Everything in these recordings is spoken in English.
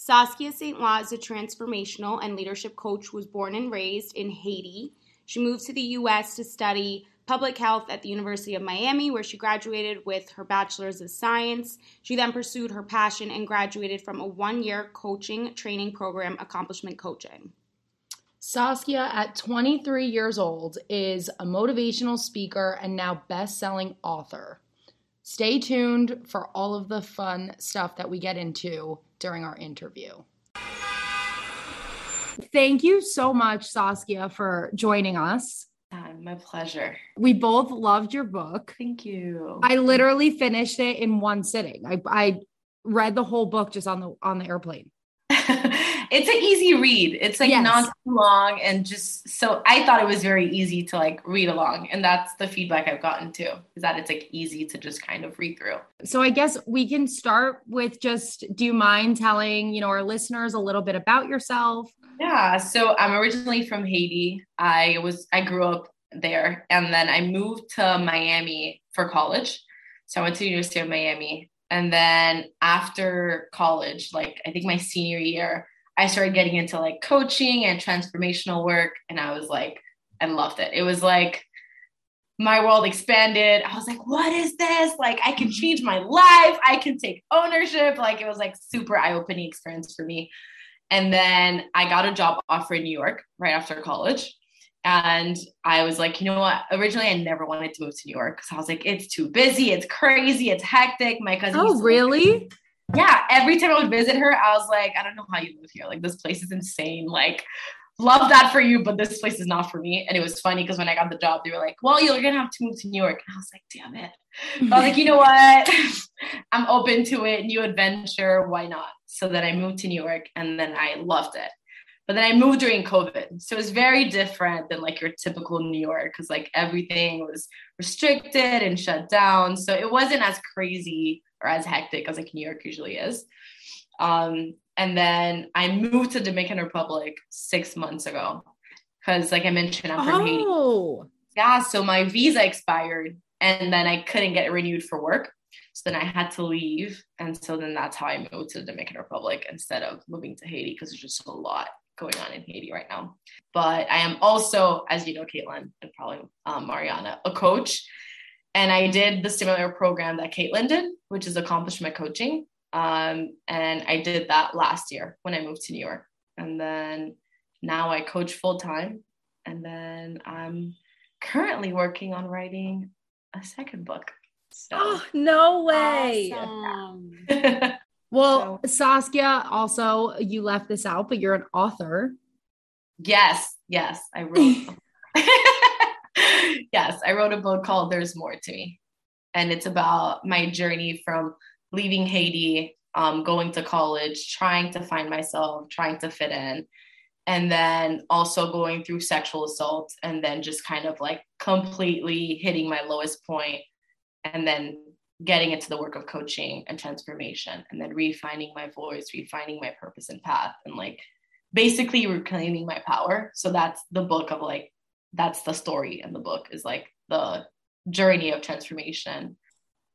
Saskia St. Lot is a transformational and leadership coach who was born and raised in Haiti. She moved to the U.S. to study public health at the University of Miami, where she graduated with her Bachelor's of Science. She then pursued her passion and graduated from a one-year coaching training program, Accomplishment Coaching. Saskia, at 23 years old, is a motivational speaker and now best-selling author. Stay tuned for all of the fun stuff that we get into during our interview. Thank you so much, Saskia, for joining us. My pleasure. We both loved your book. Thank you. I literally finished it in one sitting. I read the whole book just on the airplane. It's an easy read. It's like not too long, and just so I thought it was very easy to like read along, and that's the feedback I've gotten too, is that it's like easy to just kind of read through. So I guess we can start with just, do you mind telling, our listeners a little bit about yourself? Yeah. So I'm originally from Haiti. I grew up there, and then I moved to Miami for college. So I went to the University of Miami. And then after college, like I think my senior year, I started getting into like coaching and transformational work. And I was like, I loved it. It was like my world expanded. I was like, what is this? Like, I can change my life. I can take ownership. Like, it was like super eye-opening experience for me. And then I got a job offer in New York right after college. And I was like, what? Originally, I never wanted to move to New York. So I was like, it's too busy. It's crazy. It's hectic. My cousin. Oh, really? Yeah. Every time I would visit her, I was like, I don't know how you live here. Like, this place is insane. Like, love that for you, but this place is not for me. And it was funny because when I got the job, they were like, well, you're going to have to move to New York. And I was like, damn it. So I was like, what? I'm open to it. New adventure. Why not? So then I moved to New York, and then I loved it. But then I moved during COVID. So it was very different than like your typical New York, because like everything was restricted and shut down. So it wasn't as crazy or as hectic as like New York usually is. And then I moved to Dominican Republic 6 months ago, because like I mentioned, I'm from Haiti. Yeah. So my visa expired, and then I couldn't get renewed for work. So then I had to leave. And so then that's how I moved to the Dominican Republic instead of moving to Haiti, because there's just a lot going on in Haiti right now. But I am also, as you know, Caitlin and probably Mariana, a coach. And I did the similar program that Caitlin did, which is Accomplishment Coaching. And I did that last year when I moved to New York. And then now I coach full time. And then I'm currently working on writing a second book. So. Oh, no way. Awesome. Yeah. Well, Saskia, also, you left this out, but you're an author. Yes, I wrote. Yes, I wrote a book called There's More To Me. And it's about my journey from leaving Haiti, going to college, trying to find myself, trying to fit in, and then also going through sexual assault, and then just kind of like completely hitting my lowest point, and then getting into the work of coaching and transformation, and then refining my voice, refining my purpose and path, and like basically reclaiming my power. So that's the book of like, that's the story in the book, is like the journey of transformation.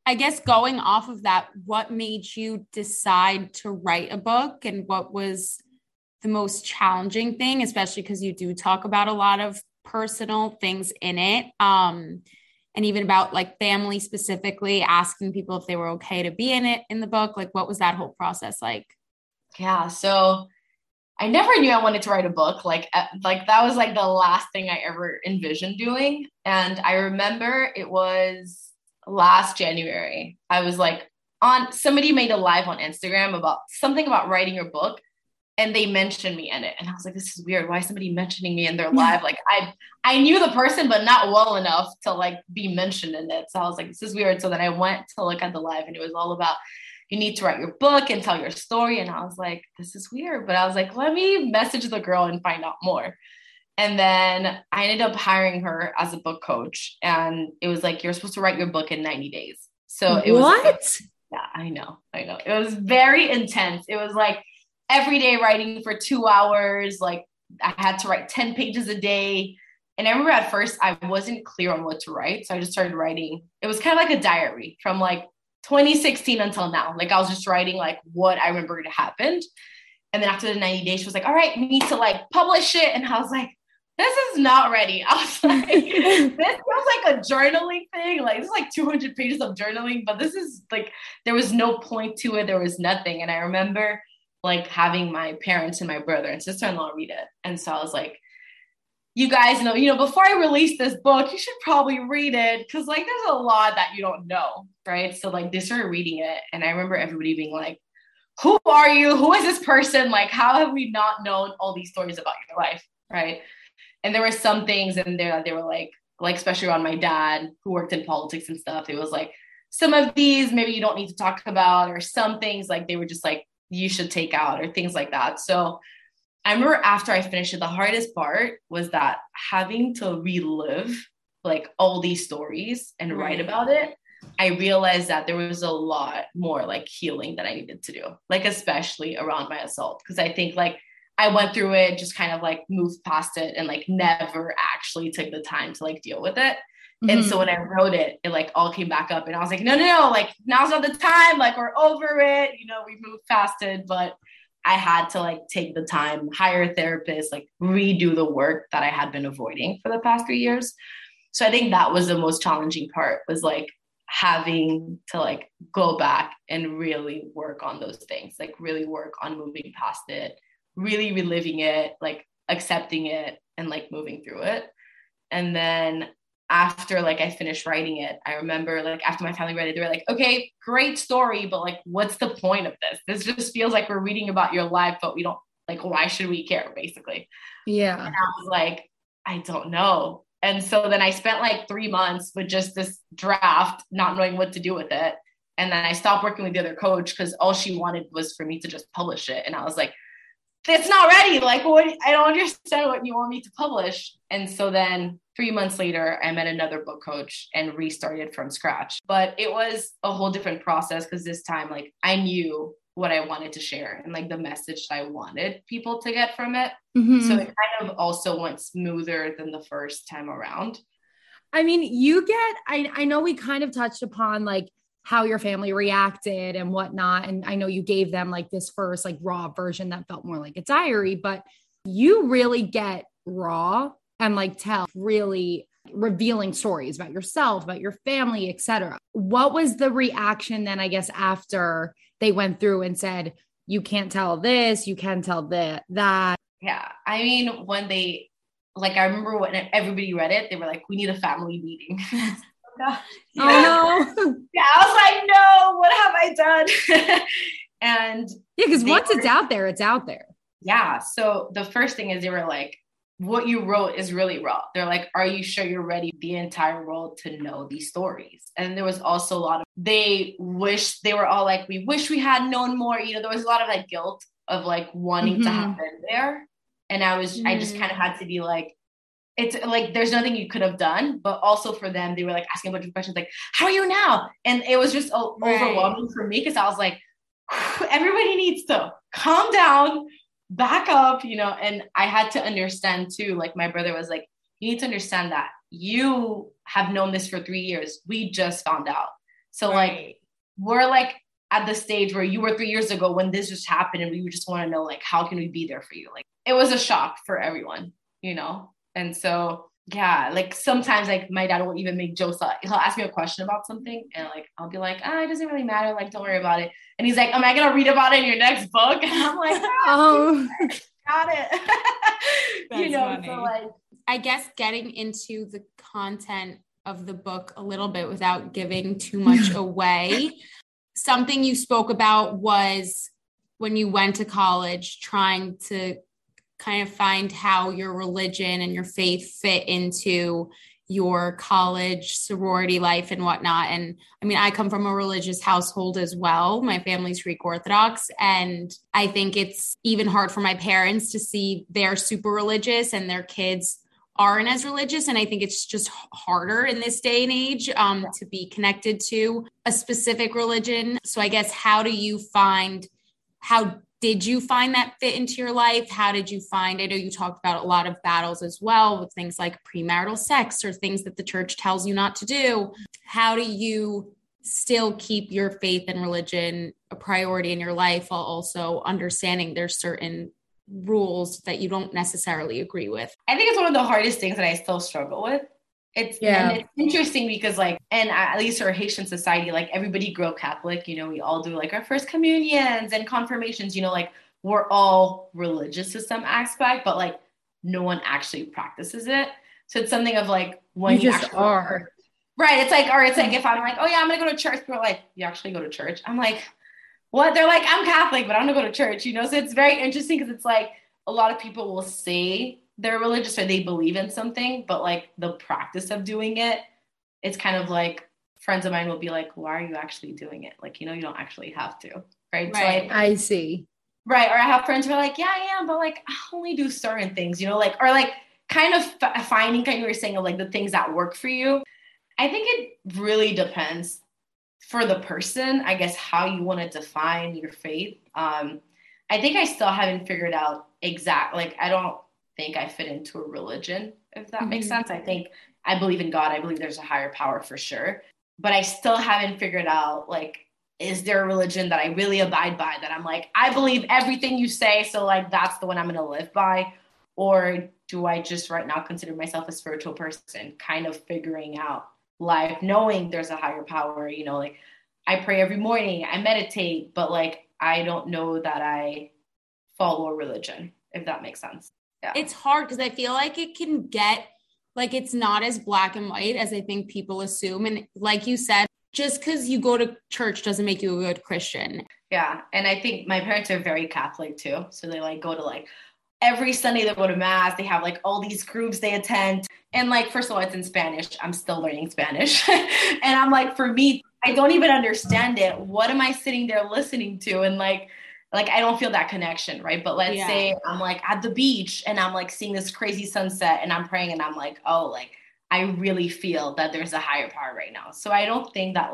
I guess going off of that, what made you decide to write a book, and what was the most challenging thing, especially because you do talk about a lot of personal things in it. And even about like family specifically, asking people if they were okay to be in it, in the book. Like, what was that whole process like? Yeah. So I never knew I wanted to write a book. Like that was like the last thing I ever envisioned doing. And I remember it was last January. I was like somebody made a live on Instagram about something about writing your book. And they mentioned me in it. And I was like, this is weird. Why is somebody mentioning me in their live? Like I knew the person, but not well enough to like be mentioned in it. So I was like, this is weird. So then I went to look at the live, and it was all about, you need to write your book and tell your story. And I was like, this is weird. But I was like, let me message the girl and find out more. And then I ended up hiring her as a book coach. And it was like, you're supposed to write your book in 90 days. So it was, what? Yeah, I know. It was very intense. It was like, every day writing for 2 hours. Like I had to write 10 pages a day. And I remember at first I wasn't clear on what to write. So I just started writing. It was kind of like a diary from like 2016 until now. Like I was just writing like what I remembered happened. And then after the 90 days, she was like, all right, we need to like publish it. And I was like, this is not ready. I was like, this feels like a journaling thing. Like it's like 200 pages of journaling, but this is like, there was no point to it. There was nothing. And I remember like having my parents and my brother and sister-in-law read it. And so I was like, you guys know, you know, before I release this book, you should probably read it. Cause like, there's a lot that you don't know. Right. So like they started reading it. And I remember everybody being like, who are you? Who is this person? Like, how have we not known all these stories about your life? Right. And there were some things in there that they were like, especially around my dad who worked in politics and stuff. It was like, some of these, maybe you don't need to talk about, or some things like they were just like, you should take out or things like that. So I remember after I finished it, the hardest part was that having to relive like all these stories and write about it. I realized that there was a lot more like healing that I needed to do, like, especially around my assault. Cause I think like I went through it, just kind of like moved past it and like never actually took the time to like deal with it. Mm-hmm. And so when I wrote it, it like all came back up and I was like, no, like now's not the time. Like we're over it. You know, we moved past it, but I had to like take the time, hire a therapist, like redo the work that I had been avoiding for the past 3 years. So I think that was the most challenging part, was like having to like go back and really work on those things, like really work on moving past it, really reliving it, like accepting it and like moving through it. And then after like I finished writing it, I remember like after my family read it, they were like, okay, great story, but like, what's the point of this? This just feels like we're reading about your life, but we don't, like, why should we care, basically? Yeah. And I was like, I don't know. And so then I spent like 3 months with just this draft, not knowing what to do with it. And then I stopped working with the other coach because all she wanted was for me to just publish it. And I was like, it's not ready. Like, what? I don't understand what you want me to publish. And so then 3 months later, I met another book coach and restarted from scratch. But it was a whole different process because this time, like, I knew what I wanted to share and like the message I wanted people to get from it. Mm-hmm. So it kind of also went smoother than the first time around. I mean, you get, I know we kind of touched upon like how your family reacted and whatnot. And I know you gave them like this first like raw version that felt more like a diary, but you really get raw and like tell really revealing stories about yourself, about your family, etc. What was the reaction then, I guess, after they went through and said, you can't tell this, you can tell that? Yeah. I mean, when they, like, I remember when everybody read it, they were like, we need a family meeting. Oh, no. Yeah. I was like, no, what have I done? And yeah, because once it's out there, it's out there. Yeah. So the first thing is they were like, what you wrote is really raw. They're like, are you sure you're ready the entire world to know these stories? And there was also a lot of, they were all like, we wish we had known more. You know, there was a lot of like guilt of like wanting to have been there. And I just kind of had to be like, it's like, there's nothing you could have done. But also for them, they were like asking a bunch of questions, like, how are you now? And it was just overwhelming for me. Cause I was like, everybody needs to calm down, back up, you know. And I had to understand too, like my brother was like, you need to understand that you have known this for 3 years. We just found out. So like, we're like at the stage where you were 3 years ago when this just happened. And we just want to know, like, how can we be there for you? Like, it was a shock for everyone, you know? And so, yeah, like sometimes like my dad will even make jokes. Like, he'll ask me a question about something and like, I'll be like, it doesn't really matter. Like, don't worry about it. And he's like, am I going to read about it in your next book? And I'm like, got it. You know, funny. So like, I guess getting into the content of the book a little bit without giving too much away. Something you spoke about was when you went to college, trying to kind of find how your religion and your faith fit into your college sorority life and whatnot. And I mean, I come from a religious household as well. My family's Greek Orthodox. And I think it's even hard for my parents to see they're super religious and their kids aren't as religious. And I think it's just harder in this day and age to be connected to a specific religion. So I guess, how did you find that fit into your life? How did you find it? I know you talked about a lot of battles as well with things like premarital sex or things that the church tells you not to do. How do you still keep your faith and religion a priority in your life, while also understanding there's certain rules that you don't necessarily agree with. I think it's one of the hardest things that I still struggle with. And it's interesting because and at least our Haitian society, everybody grew Catholic, we all do our first communions and confirmations, we're all religious to some aspect, but no one actually practices it. So it's something of when you just are. Right. It's if I'm oh yeah, I'm going to go to church. But you actually go to church. I'm what? They're I'm Catholic, but I don't go to church, So it's very interesting because it's a lot of people will say they're religious or they believe in something, but the practice of doing it, it's kind of friends of mine will be why are you actually doing it? You don't actually have to. Right. Right. So I see. Right. Or I have friends who are yeah, I am, but I only do certain things, kind of finding kind of what you're saying of the things that work for you. I think it really depends for the person, I guess, how you want to define your faith. I think I still haven't figured out exactly, I don't think I fit into a religion, if that makes sense. I think I believe in God. I believe there's a higher power for sure. But I still haven't figured out, is there a religion that I really abide by that I'm I believe everything you say. So that's the one I'm going to live by. Or do I just right now consider myself a spiritual person, kind of figuring out life, knowing there's a higher power, I pray every morning, I meditate, but I don't know that I follow a religion, if that makes sense. Yeah. It's hard because I feel it can get it's not as black and white as I think people assume. And like you said, just because you go to church doesn't make you a good Christian. Yeah. And I think my parents are very Catholic too. So they go to every Sunday they go to mass, they have all these groups they attend. And first of all, it's in Spanish. I'm still learning Spanish. And I'm for me, I don't even understand it. What am I sitting there listening to? And I don't feel that connection. Right. But let's say I'm at the beach and I'm seeing this crazy sunset and I'm praying and I'm I really feel that there's a higher power right now. So I don't think that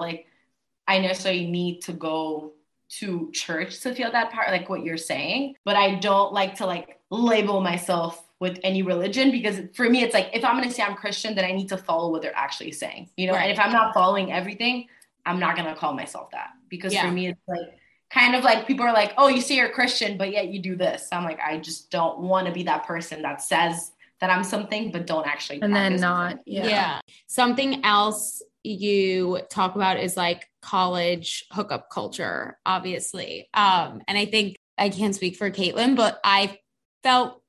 I necessarily need to go to church to feel that part, what you're saying, but I don't to label myself with any religion, because for me, it's if I'm going to say I'm Christian, then I need to follow what they're actually saying, right. And if I'm not following everything, I'm not going to call myself that, because for me, it's kind of people are oh, you say you're Christian, but yet you do this. So I'm I just don't want to be that person that says that I'm something, but don't actually. And then not, yeah. Something else you talk about is college hookup culture, obviously. And I think I can't speak for Caitlin, but I felt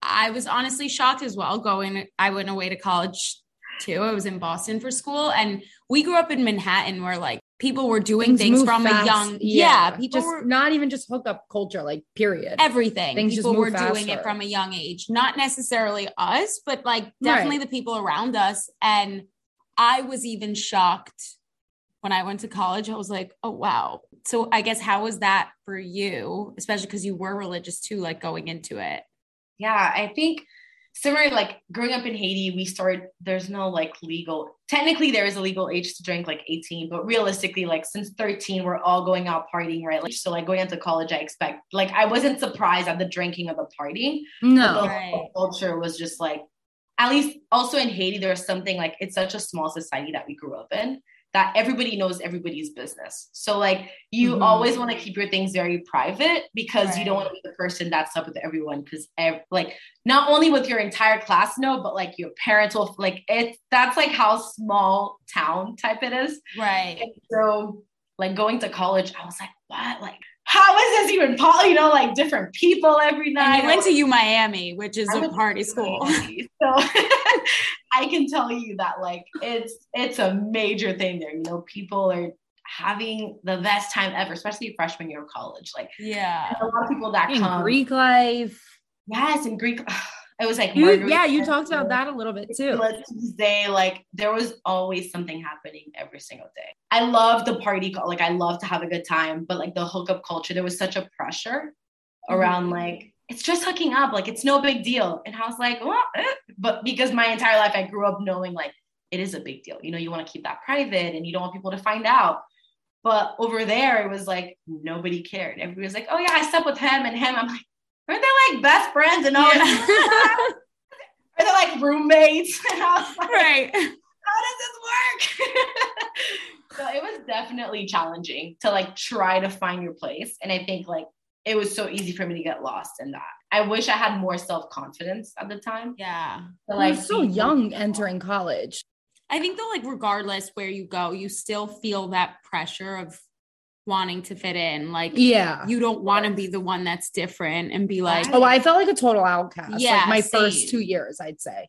I was honestly shocked as well. I went away to college too. I was in Boston for school, and we grew up in Manhattan where people were doing things from fast. A young, yeah, people just were, not even just hookup culture, period. Everything. Things people were faster. Doing it from a young age, not necessarily us, but definitely the people around us. And I was even shocked when I went to college. I was oh, wow. So I guess how was that for you, especially because you were religious too, going into it? Yeah, I think similarly, growing up in Haiti, there's no legal, technically there is a legal age to drink 18, but realistically, since 13, we're all going out partying, right? So going into college, I expect, I wasn't surprised at the drinking or the partying. No. The culture was just at least also in Haiti, there was something it's such a small society that we grew up in that everybody knows everybody's business. So you always want to keep your things very private because you don't want to be the person that's up with everyone. Cause not only with your entire class, no, but your parents will that's how small town type it is. Right. And so going to college, I was what? How is this even possible? Different people every night. And I went to U Miami, which is a party school. Miami, so I can tell you that it's a major thing there. People are having the best time ever, especially freshman year of college. A lot of people that come. Greek life. Yes, in Greek. It was you talked about that a little bit too. Let's say there was always something happening every single day. I love the party, I love to have a good time, but the hookup culture, there was such a pressure around it's just hooking up, it's no big deal. And I was what? But because my entire life I grew up knowing it is a big deal. You want to keep that private and you don't want people to find out. But over there it was nobody cared. Everybody was oh yeah, I slept with him and him. I'm aren't they best friends and all? Yeah. Are they roommates? And I was right. how does this work? So it was definitely challenging to like try to find your place. And I think like it was so easy for me to get lost in that. I wish I had more self-confidence at the time. Yeah. So, like, you're so young entering college. I think though, like regardless where you go, you still feel that pressure of wanting to fit in. Like, yeah, you don't want to be the one that's different and be like, oh, I felt like a total outcast. Yeah, like my same. First 2 years, I'd say.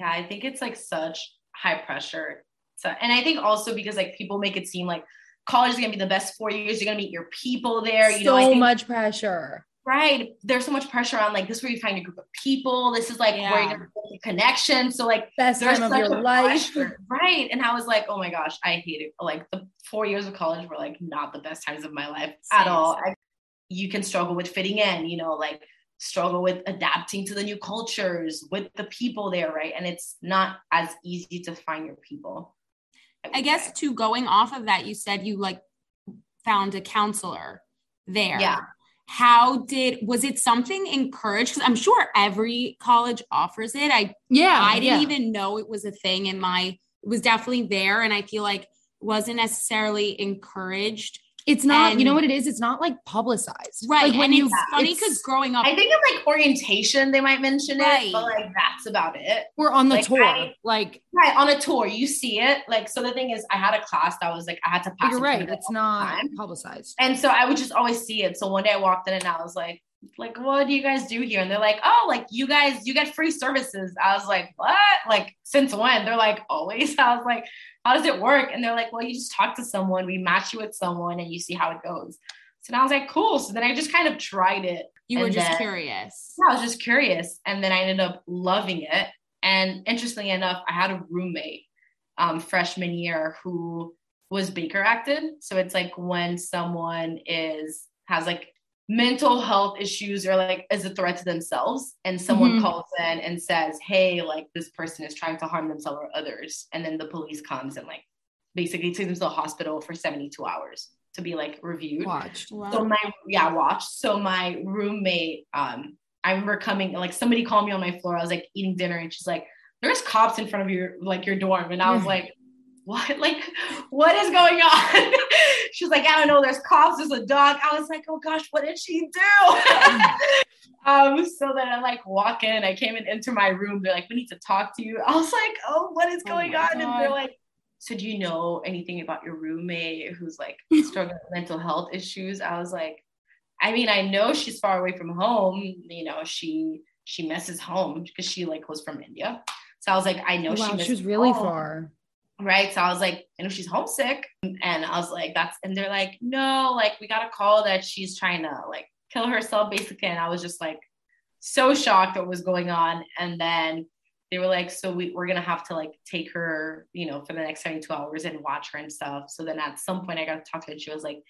Yeah. I think it's like such high pressure. So, and I think also because like people make it seem like college is going to be the best 4 years. You're going to meet your people there. You know, so much pressure. Right. There's so much pressure on like, this is where you find a group of people. This is like where you're going to make a connection. So like best time of your life. Pressure. Right. And I was like, oh my gosh, I hate it. Like the 4 years of college were like not the best times of my life at all. You can struggle with fitting in, you know, like struggle with adapting to the new cultures with the people there. Right. And it's not as easy to find your people. I guess too, going off of that, you said you like found a counselor there. Yeah. Was it something encouraged? Because I'm sure every college offers it. I didn't even know it was a thing it was definitely there. And I feel like it wasn't necessarily encouraged. It's not, you know what it is? It's not like publicized. Right. Like, and it's funny because growing up, I think in like orientation, they might mention it, but like, that's about it. We're on the tour. On a tour, you see it. Like, so the thing is I had a class that was like, I had to pass. You're right. It's not publicized. And so I would just always see it. So one day I walked in and I was like, what do you guys do here? And they're like, oh, like you get free services. I was like, what? Like, since when? They're like, always. I was like, how does it work? And they're like, well, you just talk to someone, we match you with someone and you see how it goes. So now I was like, cool. So then I just kind of tried it. You were just curious. Yeah, I was just curious. And then I ended up loving it. And interestingly enough, I had a roommate freshman year who was Baker acted. So it's like when someone has like mental health issues or like is a threat to themselves and someone calls in and says, hey, like this person is trying to harm themselves or others, and then the police comes and like basically takes them to the hospital for 72 hours to be like reviewed, watched. Wow. So my roommate, I remember coming, like somebody called me on my floor. I was like eating dinner and she's like, there's cops in front of your dorm. And I was like, what? Like, what is going on? She's like, I don't know. There's cops. There's a dog. I was like, oh gosh, what did she do? So then I like walk in. I came into my room. They're like, we need to talk to you. I was like, oh, what is going on? God. And they're like, so do you know anything about your roommate who's like struggling with mental health issues? I was like, I mean, I know she's far away from home. You know, she misses home because she like was from India. So I was like, I know she was really far. Right. So I was like, I know she's homesick. And I was like, and they're like, no, like we got a call that she's trying to like kill herself basically. And I was just like, so shocked at what was going on. And then they were like, so we're going to have to like take her, you know, for the next 72 hours and watch her and stuff. So then at some point I got to talk to her and she was like,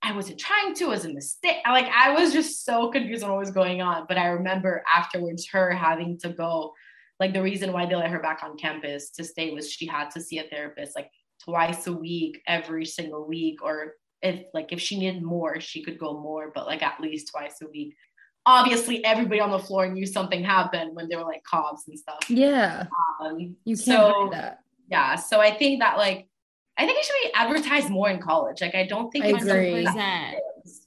I wasn't trying to, it was a mistake. I was just so confused on what was going on. But I remember afterwards her having to go. Like the reason why they let her back on campus to stay was she had to see a therapist like twice a week, every single week, or if she needed more, she could go more, but like at least twice a week. Obviously everybody on the floor knew something happened when they were like cops and stuff. Yeah. You can't do that. Yeah. So I think that it should be advertised more in college. Like, I don't think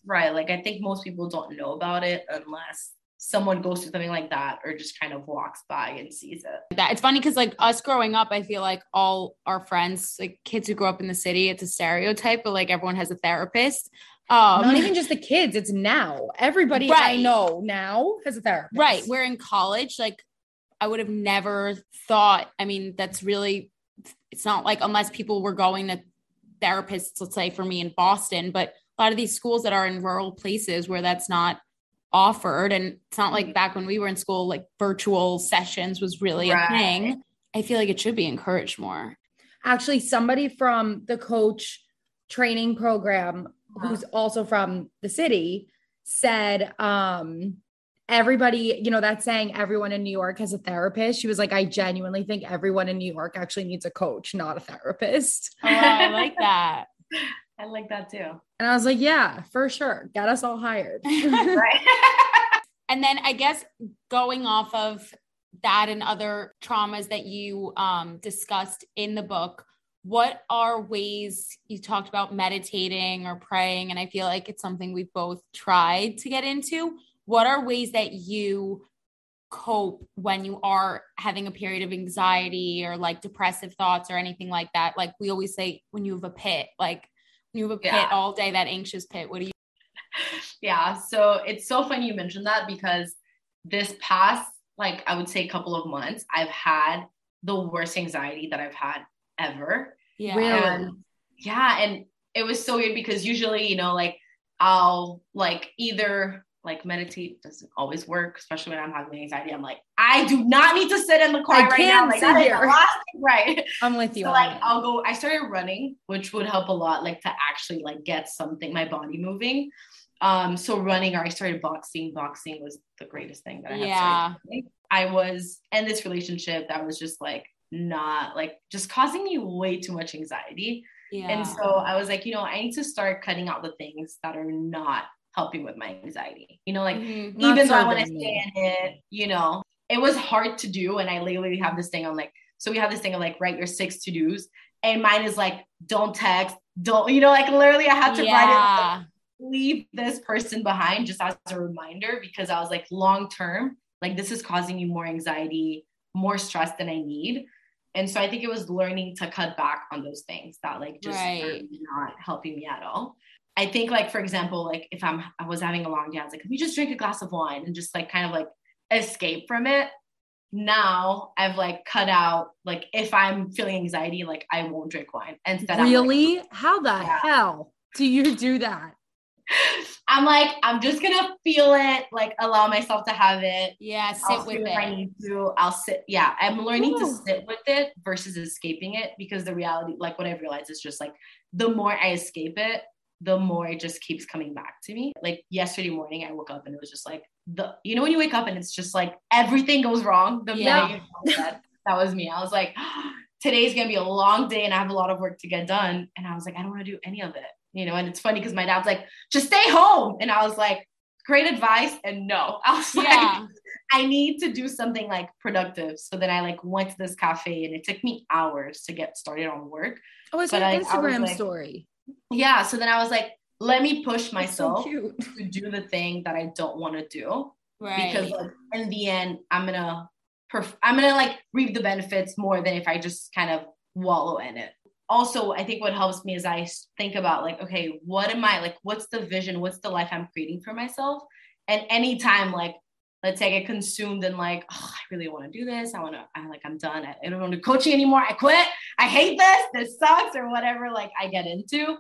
right. Like, I think most people don't know about it unless someone goes through something like that or just kind of walks by and sees it. It's funny because like us growing up, I feel like all our friends, like kids who grow up in the city, it's a stereotype, but like everyone has a therapist. Not even just the kids, it's now. Everybody I know now has a therapist. Right. We're in college. Like I would have never thought, I mean, that's really, it's not like unless people were going to therapists, let's say for me in Boston, but a lot of these schools that are in rural places where that's not offered. And it's not like back when we were in school, like virtual sessions was really a thing. I feel like it should be encouraged more. Actually, somebody from the coach training program who's also from the city said, everybody, you know, that saying everyone in New York has a therapist. She was like, I genuinely think everyone in New York actually needs a coach, not a therapist. Oh, I like that. I like that too. And I was like, yeah, for sure. Got us all hired. Right. And then I guess going off of that and other traumas that you discussed in the book, what are ways you talked about meditating or praying? And I feel like it's something we've both tried to get into. What are ways that you cope when you are having a period of anxiety or like depressive thoughts or anything like that? Like we always say, when you have a pit, like you have a pit all day, that anxious pit, what do you? Yeah. So it's so funny you mentioned that, because this past, like I would say couple of months, I've had the worst anxiety that I've had ever. Yeah. Really? And it was so weird because usually, you know, like I'll like either like meditate doesn't always work, especially when I'm having anxiety. I'm like, I do not need to sit in the car right now. Like that is the last thing, right? I'm with you. So like I'll go, I started running, which would help a lot, like to actually like get something, my body moving. So running, or I started boxing. Boxing was the greatest thing that I had started doing. I was in this relationship that was just like not like just causing me way too much anxiety. Yeah. And so I was like, you know, I need to start cutting out the things that are not helping with my anxiety. You know, like even though I want to stay in it, you know, it was hard to do. And I literally have this thing on like, so we have this thing of like, write your 6 to-dos, and mine is like, don't text, don't, you know, like literally I have to write it. Like, leave this person behind just as a reminder, because I was like, long term, like this is causing you more anxiety, more stress than I need. And so I think it was learning to cut back on those things that like just not helping me at all. I think like, for example, like if I was having a long day, I was like, can we just drink a glass of wine and just like kind of like escape from it? Now I've like cut out, like if I'm feeling anxiety, like I won't drink wine. Instead, really? I'm like, how the hell do you do that? I'm like, I'm just going to feel it, like allow myself to have it. Yeah. Sit with it. If I need to, I'll sit. Yeah. I'm learning to sit with it versus escaping it, because the reality, like what I've realized is just like, the more I escape it, the more it just keeps coming back to me. Like yesterday morning, I woke up and it was just like the, you know, when you wake up and it's just like, everything goes wrong. The minute you know that was me. I was like, today's going to be a long day and I have a lot of work to get done. And I was like, I don't want to do any of it. You know, and it's funny because my dad's like, just stay home. And I was like, great advice. And no, I was like, I need to do something like productive. So then I like went to this cafe and it took me hours to get started on work. Oh, it's an Instagram story. Yeah. So then I was like, let me push myself to do the thing that I don't want to do. Right. Because like, in the end, I'm going to like reap the benefits more than if I just kind of wallow in it. Also, I think what helps me is I think about like, okay, what am I like, what's the vision? What's the life I'm creating for myself? And anytime, like, let's say I get consumed and like, oh, I really want to do this. I'm done. I don't want to do coaching anymore. I quit. I hate this. This sucks or whatever. Like I get into,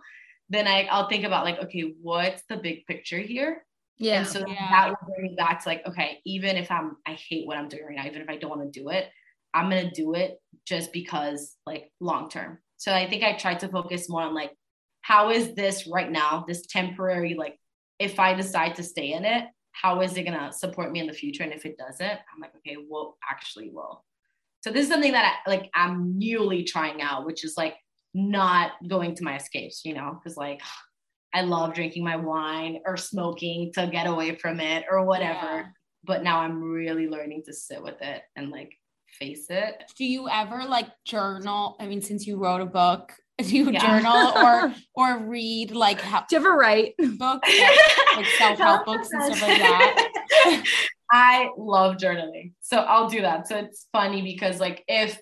then I'll think about like, okay, what's the big picture here? Yeah. And so that will bring me back to like, okay, even if I hate what I'm doing right now, even if I don't want to do it, I'm going to do it just because like long-term. So I think I tried to focus more on like, how is this right now, this temporary, like if I decide to stay in it, how is it going to support me in the future? And if it doesn't, I'm like, okay, well, actually will. So this is something that I'm newly trying out, which is like not going to my escapes, you know, because like I love drinking my wine or smoking to get away from it or whatever. Yeah. But now I'm really learning to sit with it and like face it. Do you ever like journal? I mean, since you wrote a book, do you journal or read like how do you ever write books, like self-help books and stuff like that? I love journaling. So I'll do that. So it's funny because like, if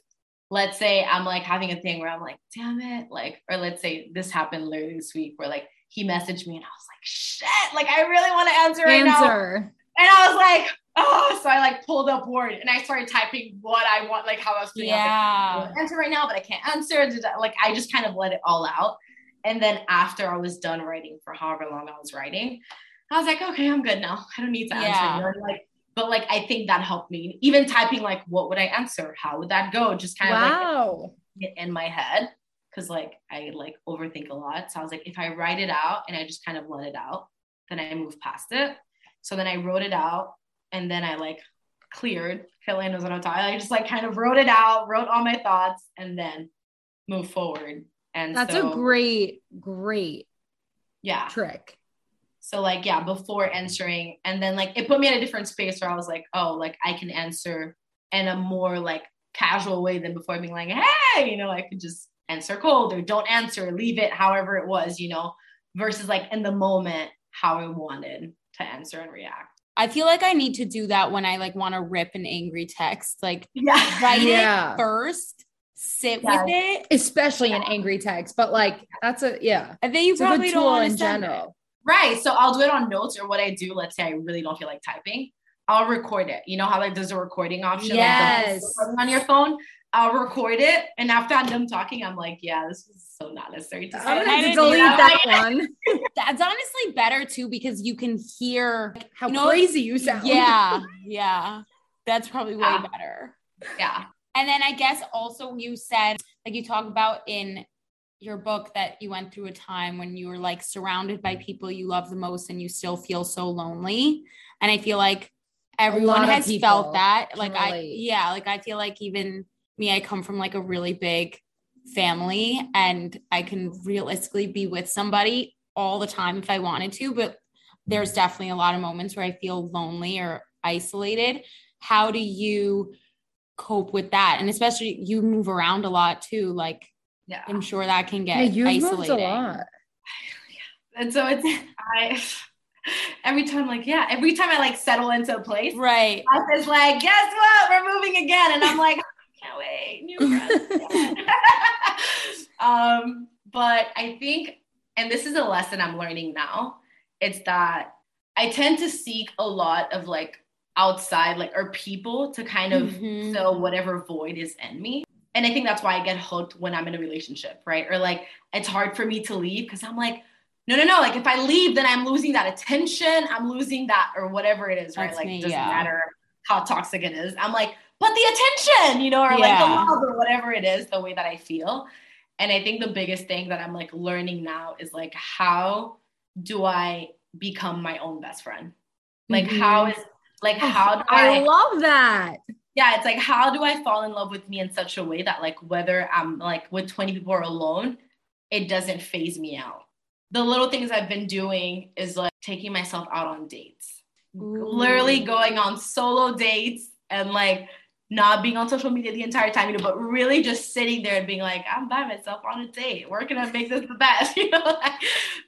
let's say I'm like having a thing where I'm like, damn it. Like, or let's say this happened literally this week where like he messaged me and I was like, shit, like I really want to answer right now. And I was like, oh, so I like pulled up Word and I started typing what I want, like how I was feeling. Yeah. I was like, I answer right now, but I can't answer. Like I just kind of let it all out. And then after I was done writing for however long I was writing, I was like, okay, I'm good now. I don't need to answer. But like, I think that helped me. Even typing like, what would I answer? How would that go? Just kind of like in my head. Cause like, I like overthink a lot. So I was like, if I write it out and I just kind of let it out, then I move past it. So then I wrote it out. And then I like cleared. Elena knows what I'm talking about. I just like kind of wrote it out, wrote all my thoughts, and then moved forward. And that's a great trick. So like, yeah, before answering. And then like, it put me in a different space where I was like, oh, like I can answer in a more like casual way than before, being like, hey, you know, I could just answer cold or don't answer, leave it, however it was, you know, versus like in the moment, how I wanted to answer and react. I feel like I need to do that when I like want to rip an angry text, like write it first, sit with it. Especially an angry text, but like that's I think you probably don't want to send it. Right. So I'll do it on notes, or what I do, let's say I really don't feel like typing, I'll record it. You know how like there's a recording option like on your phone? I'll record it. And after I'm done talking, I'm like, yeah, this was so not necessary to say. I'm going to delete that one. That's honestly better too, because you can hear how crazy you sound. Yeah. Yeah. That's probably way better. Yeah. And then I guess also you said, like you talk about in your book that you went through a time when you were like surrounded by people you love the most and you still feel so lonely. And I feel like everyone has felt that. Like I feel like even me, I come from like a really big family and I can realistically be with somebody all the time if I wanted to, but there's definitely a lot of moments where I feel lonely or isolated. How do you cope with that? And especially you move around a lot too. Like, I'm sure that can get isolating. A lot. And so every time I like settle into a place, right, I was like, guess what? We're moving again. And I'm like, can't wait, new friends. But I think, and this is a lesson I'm learning now, it's that I tend to seek a lot of like outside, like, or people to kind of fill whatever void is in me. And I think that's why I get hooked when I'm in a relationship, right? Or like, it's hard for me to leave because I'm like, no. Like if I leave, then I'm losing that attention. I'm losing that or whatever it is, right? That's like, it doesn't matter how toxic it is. I'm like, but the attention, you know, or like the love or whatever it is, the way that I feel. And I think the biggest thing that I'm like learning now is like, how do I become my own best friend? Like how do I love that. Yeah. It's like, how do I fall in love with me in such a way that like, whether I'm like with 20 people or alone, it doesn't phase me out. The little things I've been doing is like taking myself out on dates, literally going on solo dates and like not being on social media the entire time, you know, but really just sitting there and being like, I'm by myself on a date. Where can I make this the best? You know, like,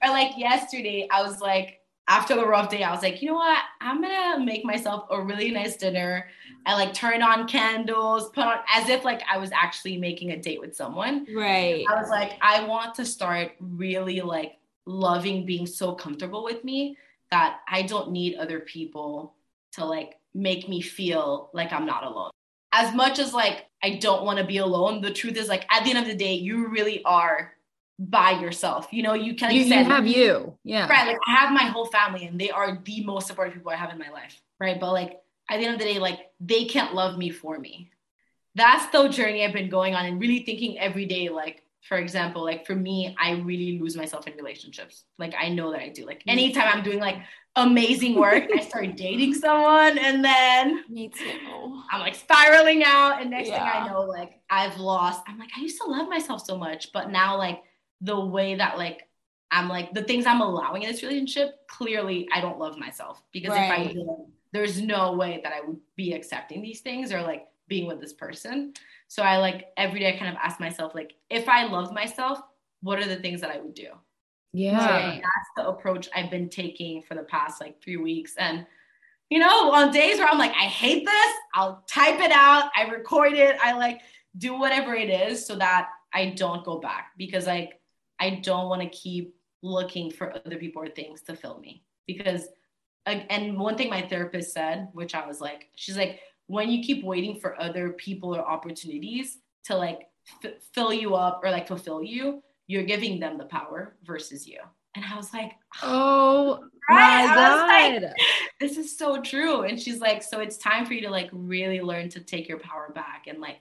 or like yesterday, I was like, after the rough day, I was like, you know what? I'm going to make myself a really nice dinner. I like turn on candles, put on as if like I was actually making a date with someone. Right. I was like, I want to start really like loving being so comfortable with me that I don't need other people to like make me feel like I'm not alone. As much as like, I don't want to be alone. The truth is like, at the end of the day, you really are by yourself. You know, you can, like you have you. Yeah. Right. Like I have my whole family and they are the most supportive people I have in my life. Right. But like, at the end of the day, like they can't love me for me. That's the journey I've been going on and really thinking every day. Like, for example, like for me, I really lose myself in relationships. Like I know that I do. Like anytime I'm doing like amazing work, I start dating someone and then me too. I'm like spiraling out and next thing I know, like I've lost, I'm like, I used to love myself so much, but now like the way that like I'm like the things I'm allowing in this relationship, clearly I don't love myself because if I did, there's no way that I would be accepting these things or like being with this person. So I like every day I kind of ask myself, like if I love myself, what are the things that I would do? Yeah. So, like, that's the approach I've been taking for the past like 3 weeks. And, you know, on days where I'm like, I hate this, I'll type it out. I record it. I like do whatever it is so that I don't go back because like, I don't want to keep looking for other people or things to fill me because, and one thing my therapist said, which I was like, she's like, when you keep waiting for other people or opportunities to like fill you up or like fulfill you, you're giving them the power versus you. And I was like, oh my God. Like, this is so true. And she's like, so it's time for you to like really learn to take your power back. And like,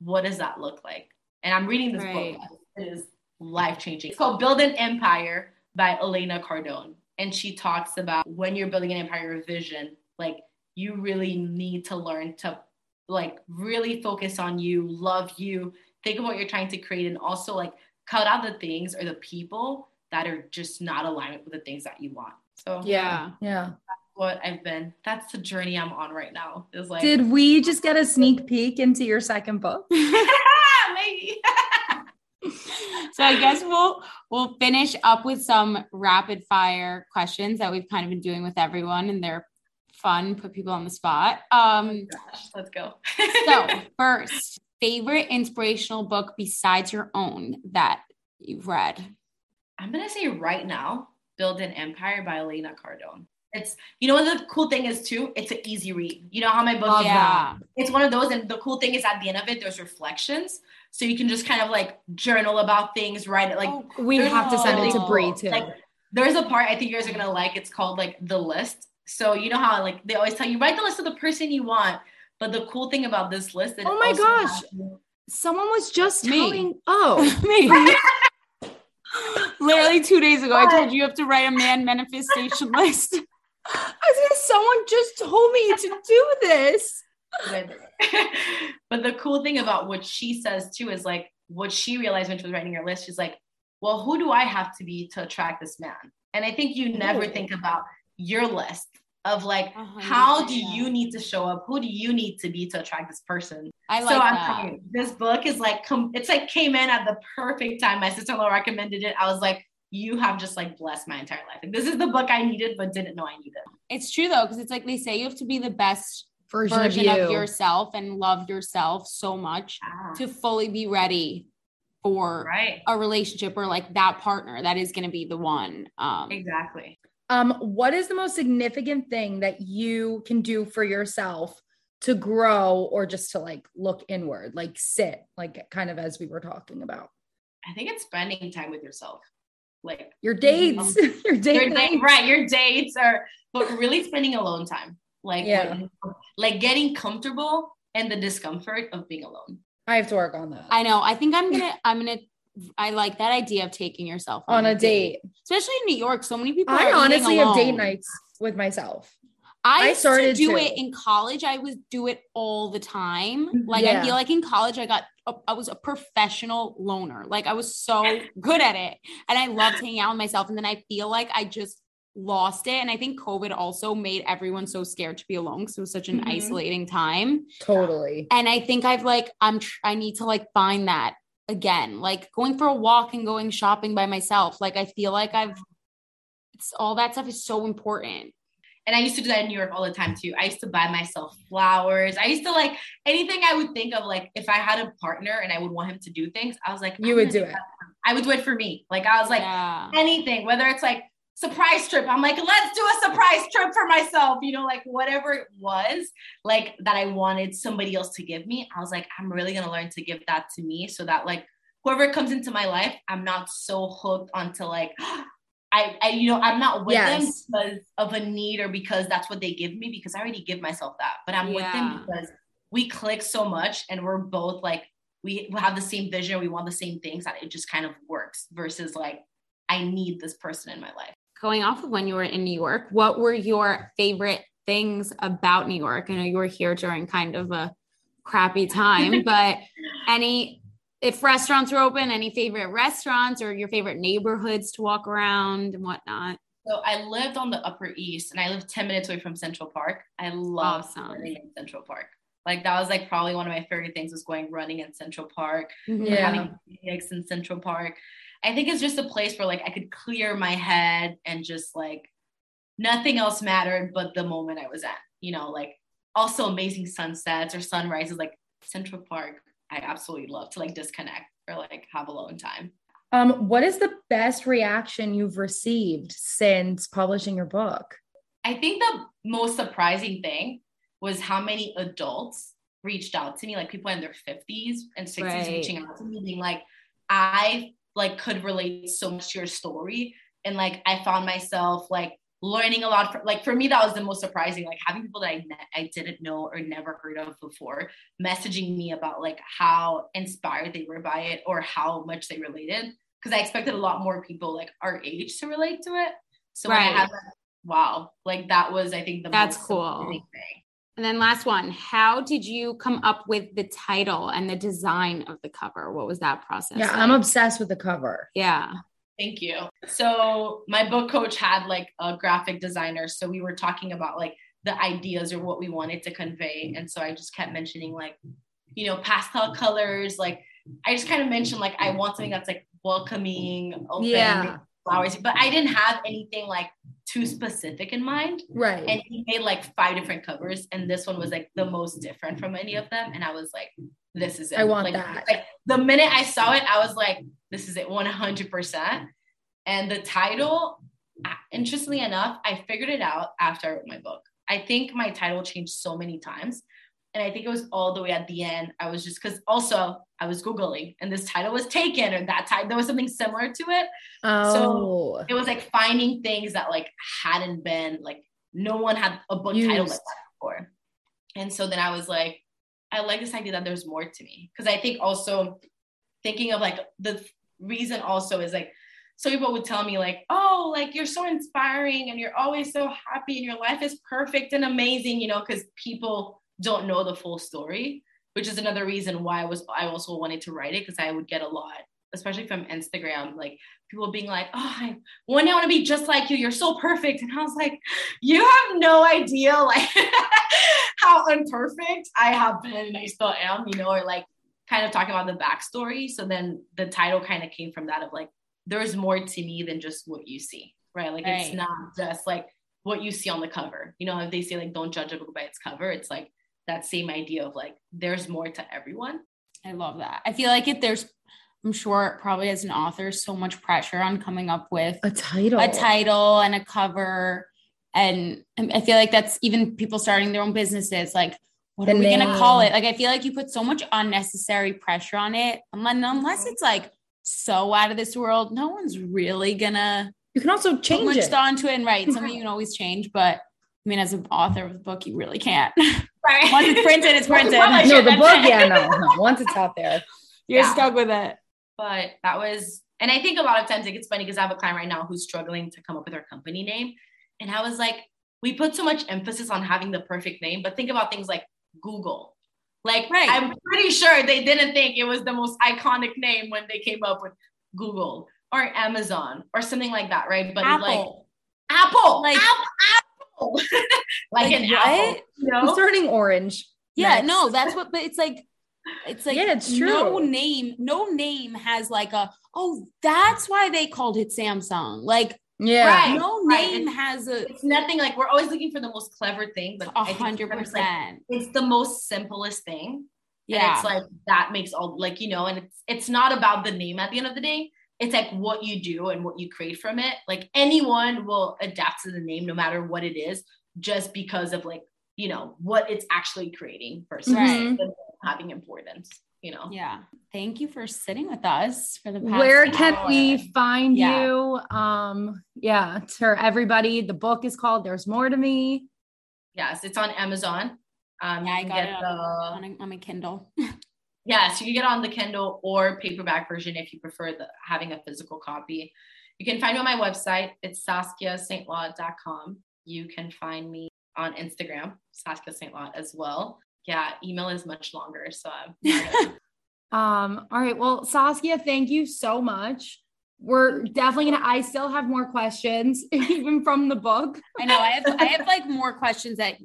what does that look like? And I'm reading this book. It is life-changing. It's called Build an Empire by Elena Cardone. And she talks about when you're building an empire vision, like you really need to learn to like really focus on you, love you, think of what you're trying to create. And also like, cut out the things or the people that are just not aligned with the things that you want. So yeah. what I've been. That's the journey I'm on right now. Is like, did we just get a sneak peek into your second book? Maybe. So I guess we'll finish up with some rapid fire questions that we've kind of been doing with everyone, and they're fun, put people on the spot. Let's go. So first, favorite inspirational book besides your own that you've read? I'm going to say right now, Build an Empire by Elena Cardone. It's, you know, what the cool thing is too, it's an easy read. You know how my book is. Yeah. It's one of those. And the cool thing is at the end of it, there's reflections. So you can just kind of like journal about things, write it. Like we have to send it to Brie too. Like, there's a part I think you guys are going to like, it's called like the list. So you know how like they always tell you, write the list of the person you want. But the cool thing about this list. Oh my gosh. Someone was just me. Literally 2 days ago, I told you have to write a man manifestation list. I was like, someone just told me to do this. But the cool thing about what she says too is like what she realized when she was writing her list. She's like, well, who do I have to be to attract this man? And I think you never think about your list of like, how do you need to show up? Who do you need to be to attract this person? I'm this book is like, came in at the perfect time. My sister-in-law recommended it. I was like, you have just like blessed my entire life. Like, this is the book I needed, but didn't know I needed. It's true though. Cause it's like, they say you have to be the best version of yourself and love yourself so much to fully be ready for a relationship or like that partner that is going to be the one. Exactly. What is the most significant thing that you can do for yourself to grow or just to like look inward, like sit, like kind of as we were talking about? I think it's spending time with yourself. Like your dates, your dates are, but really spending alone time, like getting comfortable and the discomfort of being alone. I have to work on that. I know. I think I'm going to I like that idea of taking yourself on a date, especially in New York. So many people. I honestly have date nights with myself. I started to do it in college. I would do it all the time. Like, I feel like in college, I was a professional loner. Like I was so good at it and I loved hanging out with myself. And then I feel like I just lost it. And I think COVID also made everyone so scared to be alone. So it was such an isolating time. Totally. And I think I need to like find that again, like going for a walk and going shopping by myself. Like, I feel like all that stuff is so important. And I used to do that in New York all the time too. I used to buy myself flowers. I used to like anything I would think of, like if I had a partner and I would want him to do things, I was like, you would do it. I would do it for me. Like, I was like anything, whether it's like surprise trip. I'm like, let's do a surprise trip for myself. You know, like whatever it was like that I wanted somebody else to give me. I was like, I'm really going to learn to give that to me so that like whoever comes into my life, I'm not so hooked onto like, I'm not with them because of a need or because that's what they give me, because I already give myself that, but I'm with them because we click so much and we're both like, we have the same vision. We want the same things, that it just kind of works versus like, I need this person in my life. Going off of when you were in New York, what were your favorite things about New York? I know you were here during kind of a crappy time, but if restaurants were open, any favorite restaurants or your favorite neighborhoods to walk around and whatnot? So I lived on the Upper East and I lived 10 minutes away from Central Park. I love running in Central Park. Like that was like probably one of my favorite things was going running in Central Park, having picnics in Central Park. I think it's just a place where like I could clear my head and just like nothing else mattered but the moment I was at, you know, like also amazing sunsets or sunrises. Like Central Park, I absolutely love to like disconnect or like have alone time. What is the best reaction you've received since publishing your book? I think the most surprising thing was how many adults reached out to me, like people in their 50s and 60s reaching out to me being like, I like could relate so much to your story. And like, I found myself like learning a lot. For me, that was the most surprising, like having people that I didn't know or never heard of before messaging me about like how inspired they were by it or how much they related. Cause I expected a lot more people like our age to relate to it. So when I had that, like that was, I think that's cool. Thing. And then last one, how did you come up with the title and the design of the cover? What was that process? Yeah, like? I'm obsessed with the cover. Yeah. Thank you. So my book coach had like a graphic designer. So we were talking about like the ideas or what we wanted to convey. And so I just kept mentioning like, you know, pastel colors. Like I just kind of mentioned like, I want something that's like welcoming, open, flowers, but I didn't have anything like too specific in mind. Right. And he made like 5 different covers. And this one was like the most different from any of them. And I was like, this is it. I want like, that. Like, the minute I saw it, I was like, this is it 100%. And the title, interestingly enough, I figured it out after I wrote my book. I think my title changed so many times. And I think it was all the way at the end. I was just, because also I was Googling and this title was taken, or that title, there was something similar to it. Oh. So it was like finding things that like hadn't been, like no one had a book title like that before. And so then I was like, I like this idea that there's more to me. Because I think also thinking of like the reason also is like, so people would tell me like, oh, like you're so inspiring and you're always so happy and your life is perfect and amazing, you know, because people don't know the full story, which is another reason why I also wanted to write it, because I would get a lot, especially from Instagram, like people being like, oh, one day I want to be just like you. You're so perfect. And I was like, you have no idea like how unperfect I have been and I still am, you know, or like kind of talking about the backstory. So then the title kind of came from that of like, there's more to me than just what you see, right? Like right. It's not just like what you see on the cover. You know, if they say like, don't judge a book by its cover, it's like that same idea of like, there's more to everyone. I love that. I feel like I'm sure probably as an author, so much pressure on coming up with a title and a cover. And I feel like that's even people starting their own businesses. Like, what are we going to call it? Like, I feel like you put so much unnecessary pressure on it. Unless it's like, so out of this world, no one's really gonna, you can also change much thought into it and write something you can always change, but I mean as an author of a book you really can't. Right. Once it's printed, it's printed. Once it's out there you're stuck with it. But that was, and I think a lot of times it gets funny because I have a client right now who's struggling to come up with her company name, and I was like, we put so much emphasis on having the perfect name, but think about things like Google. Like, right. I'm pretty sure they didn't think it was the most iconic name when they came up with Google or Amazon or something like that, right? But Apple. like an what? Apple. You know? It's turning orange. Yeah, next. No, that's what, but it's like, yeah, it's true. No name has like that's why they called it Samsung. Like, yeah, right, no name has a. It's nothing like we're always looking for the most clever thing, but 100%, it's the most simplest thing. Yeah, and it's like that makes all like, you know, and it's not about the name at the end of the day. It's like what you do and what you create from it. Like anyone will adapt to the name no matter what it is, just because of like, you know, what it's actually creating versus having importance. You know? Yeah. Thank you for sitting with us for the past Where can hour. We find you? To everybody, the book is called There's More To Me. Yes. It's on Amazon. I got it on my Kindle. So you can get on the Kindle or paperback version if you prefer having a physical copy. You can find me on my website. It's saskiastlot.com. You can find me on Instagram, Saskia St. Lot as well. Yeah, email is much longer. So all right. Well, Saskia, thank you so much. We're definitely I still have more questions even from the book. I know I have like more questions that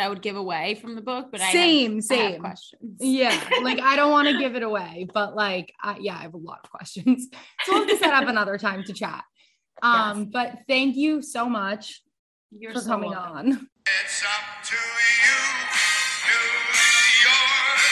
I would give away from the book, but I have questions. Yeah. Like I don't want to give it away, but like, I have a lot of questions. So we'll have to set up another time to chat. But thank you so much for coming on. It's up to you. You're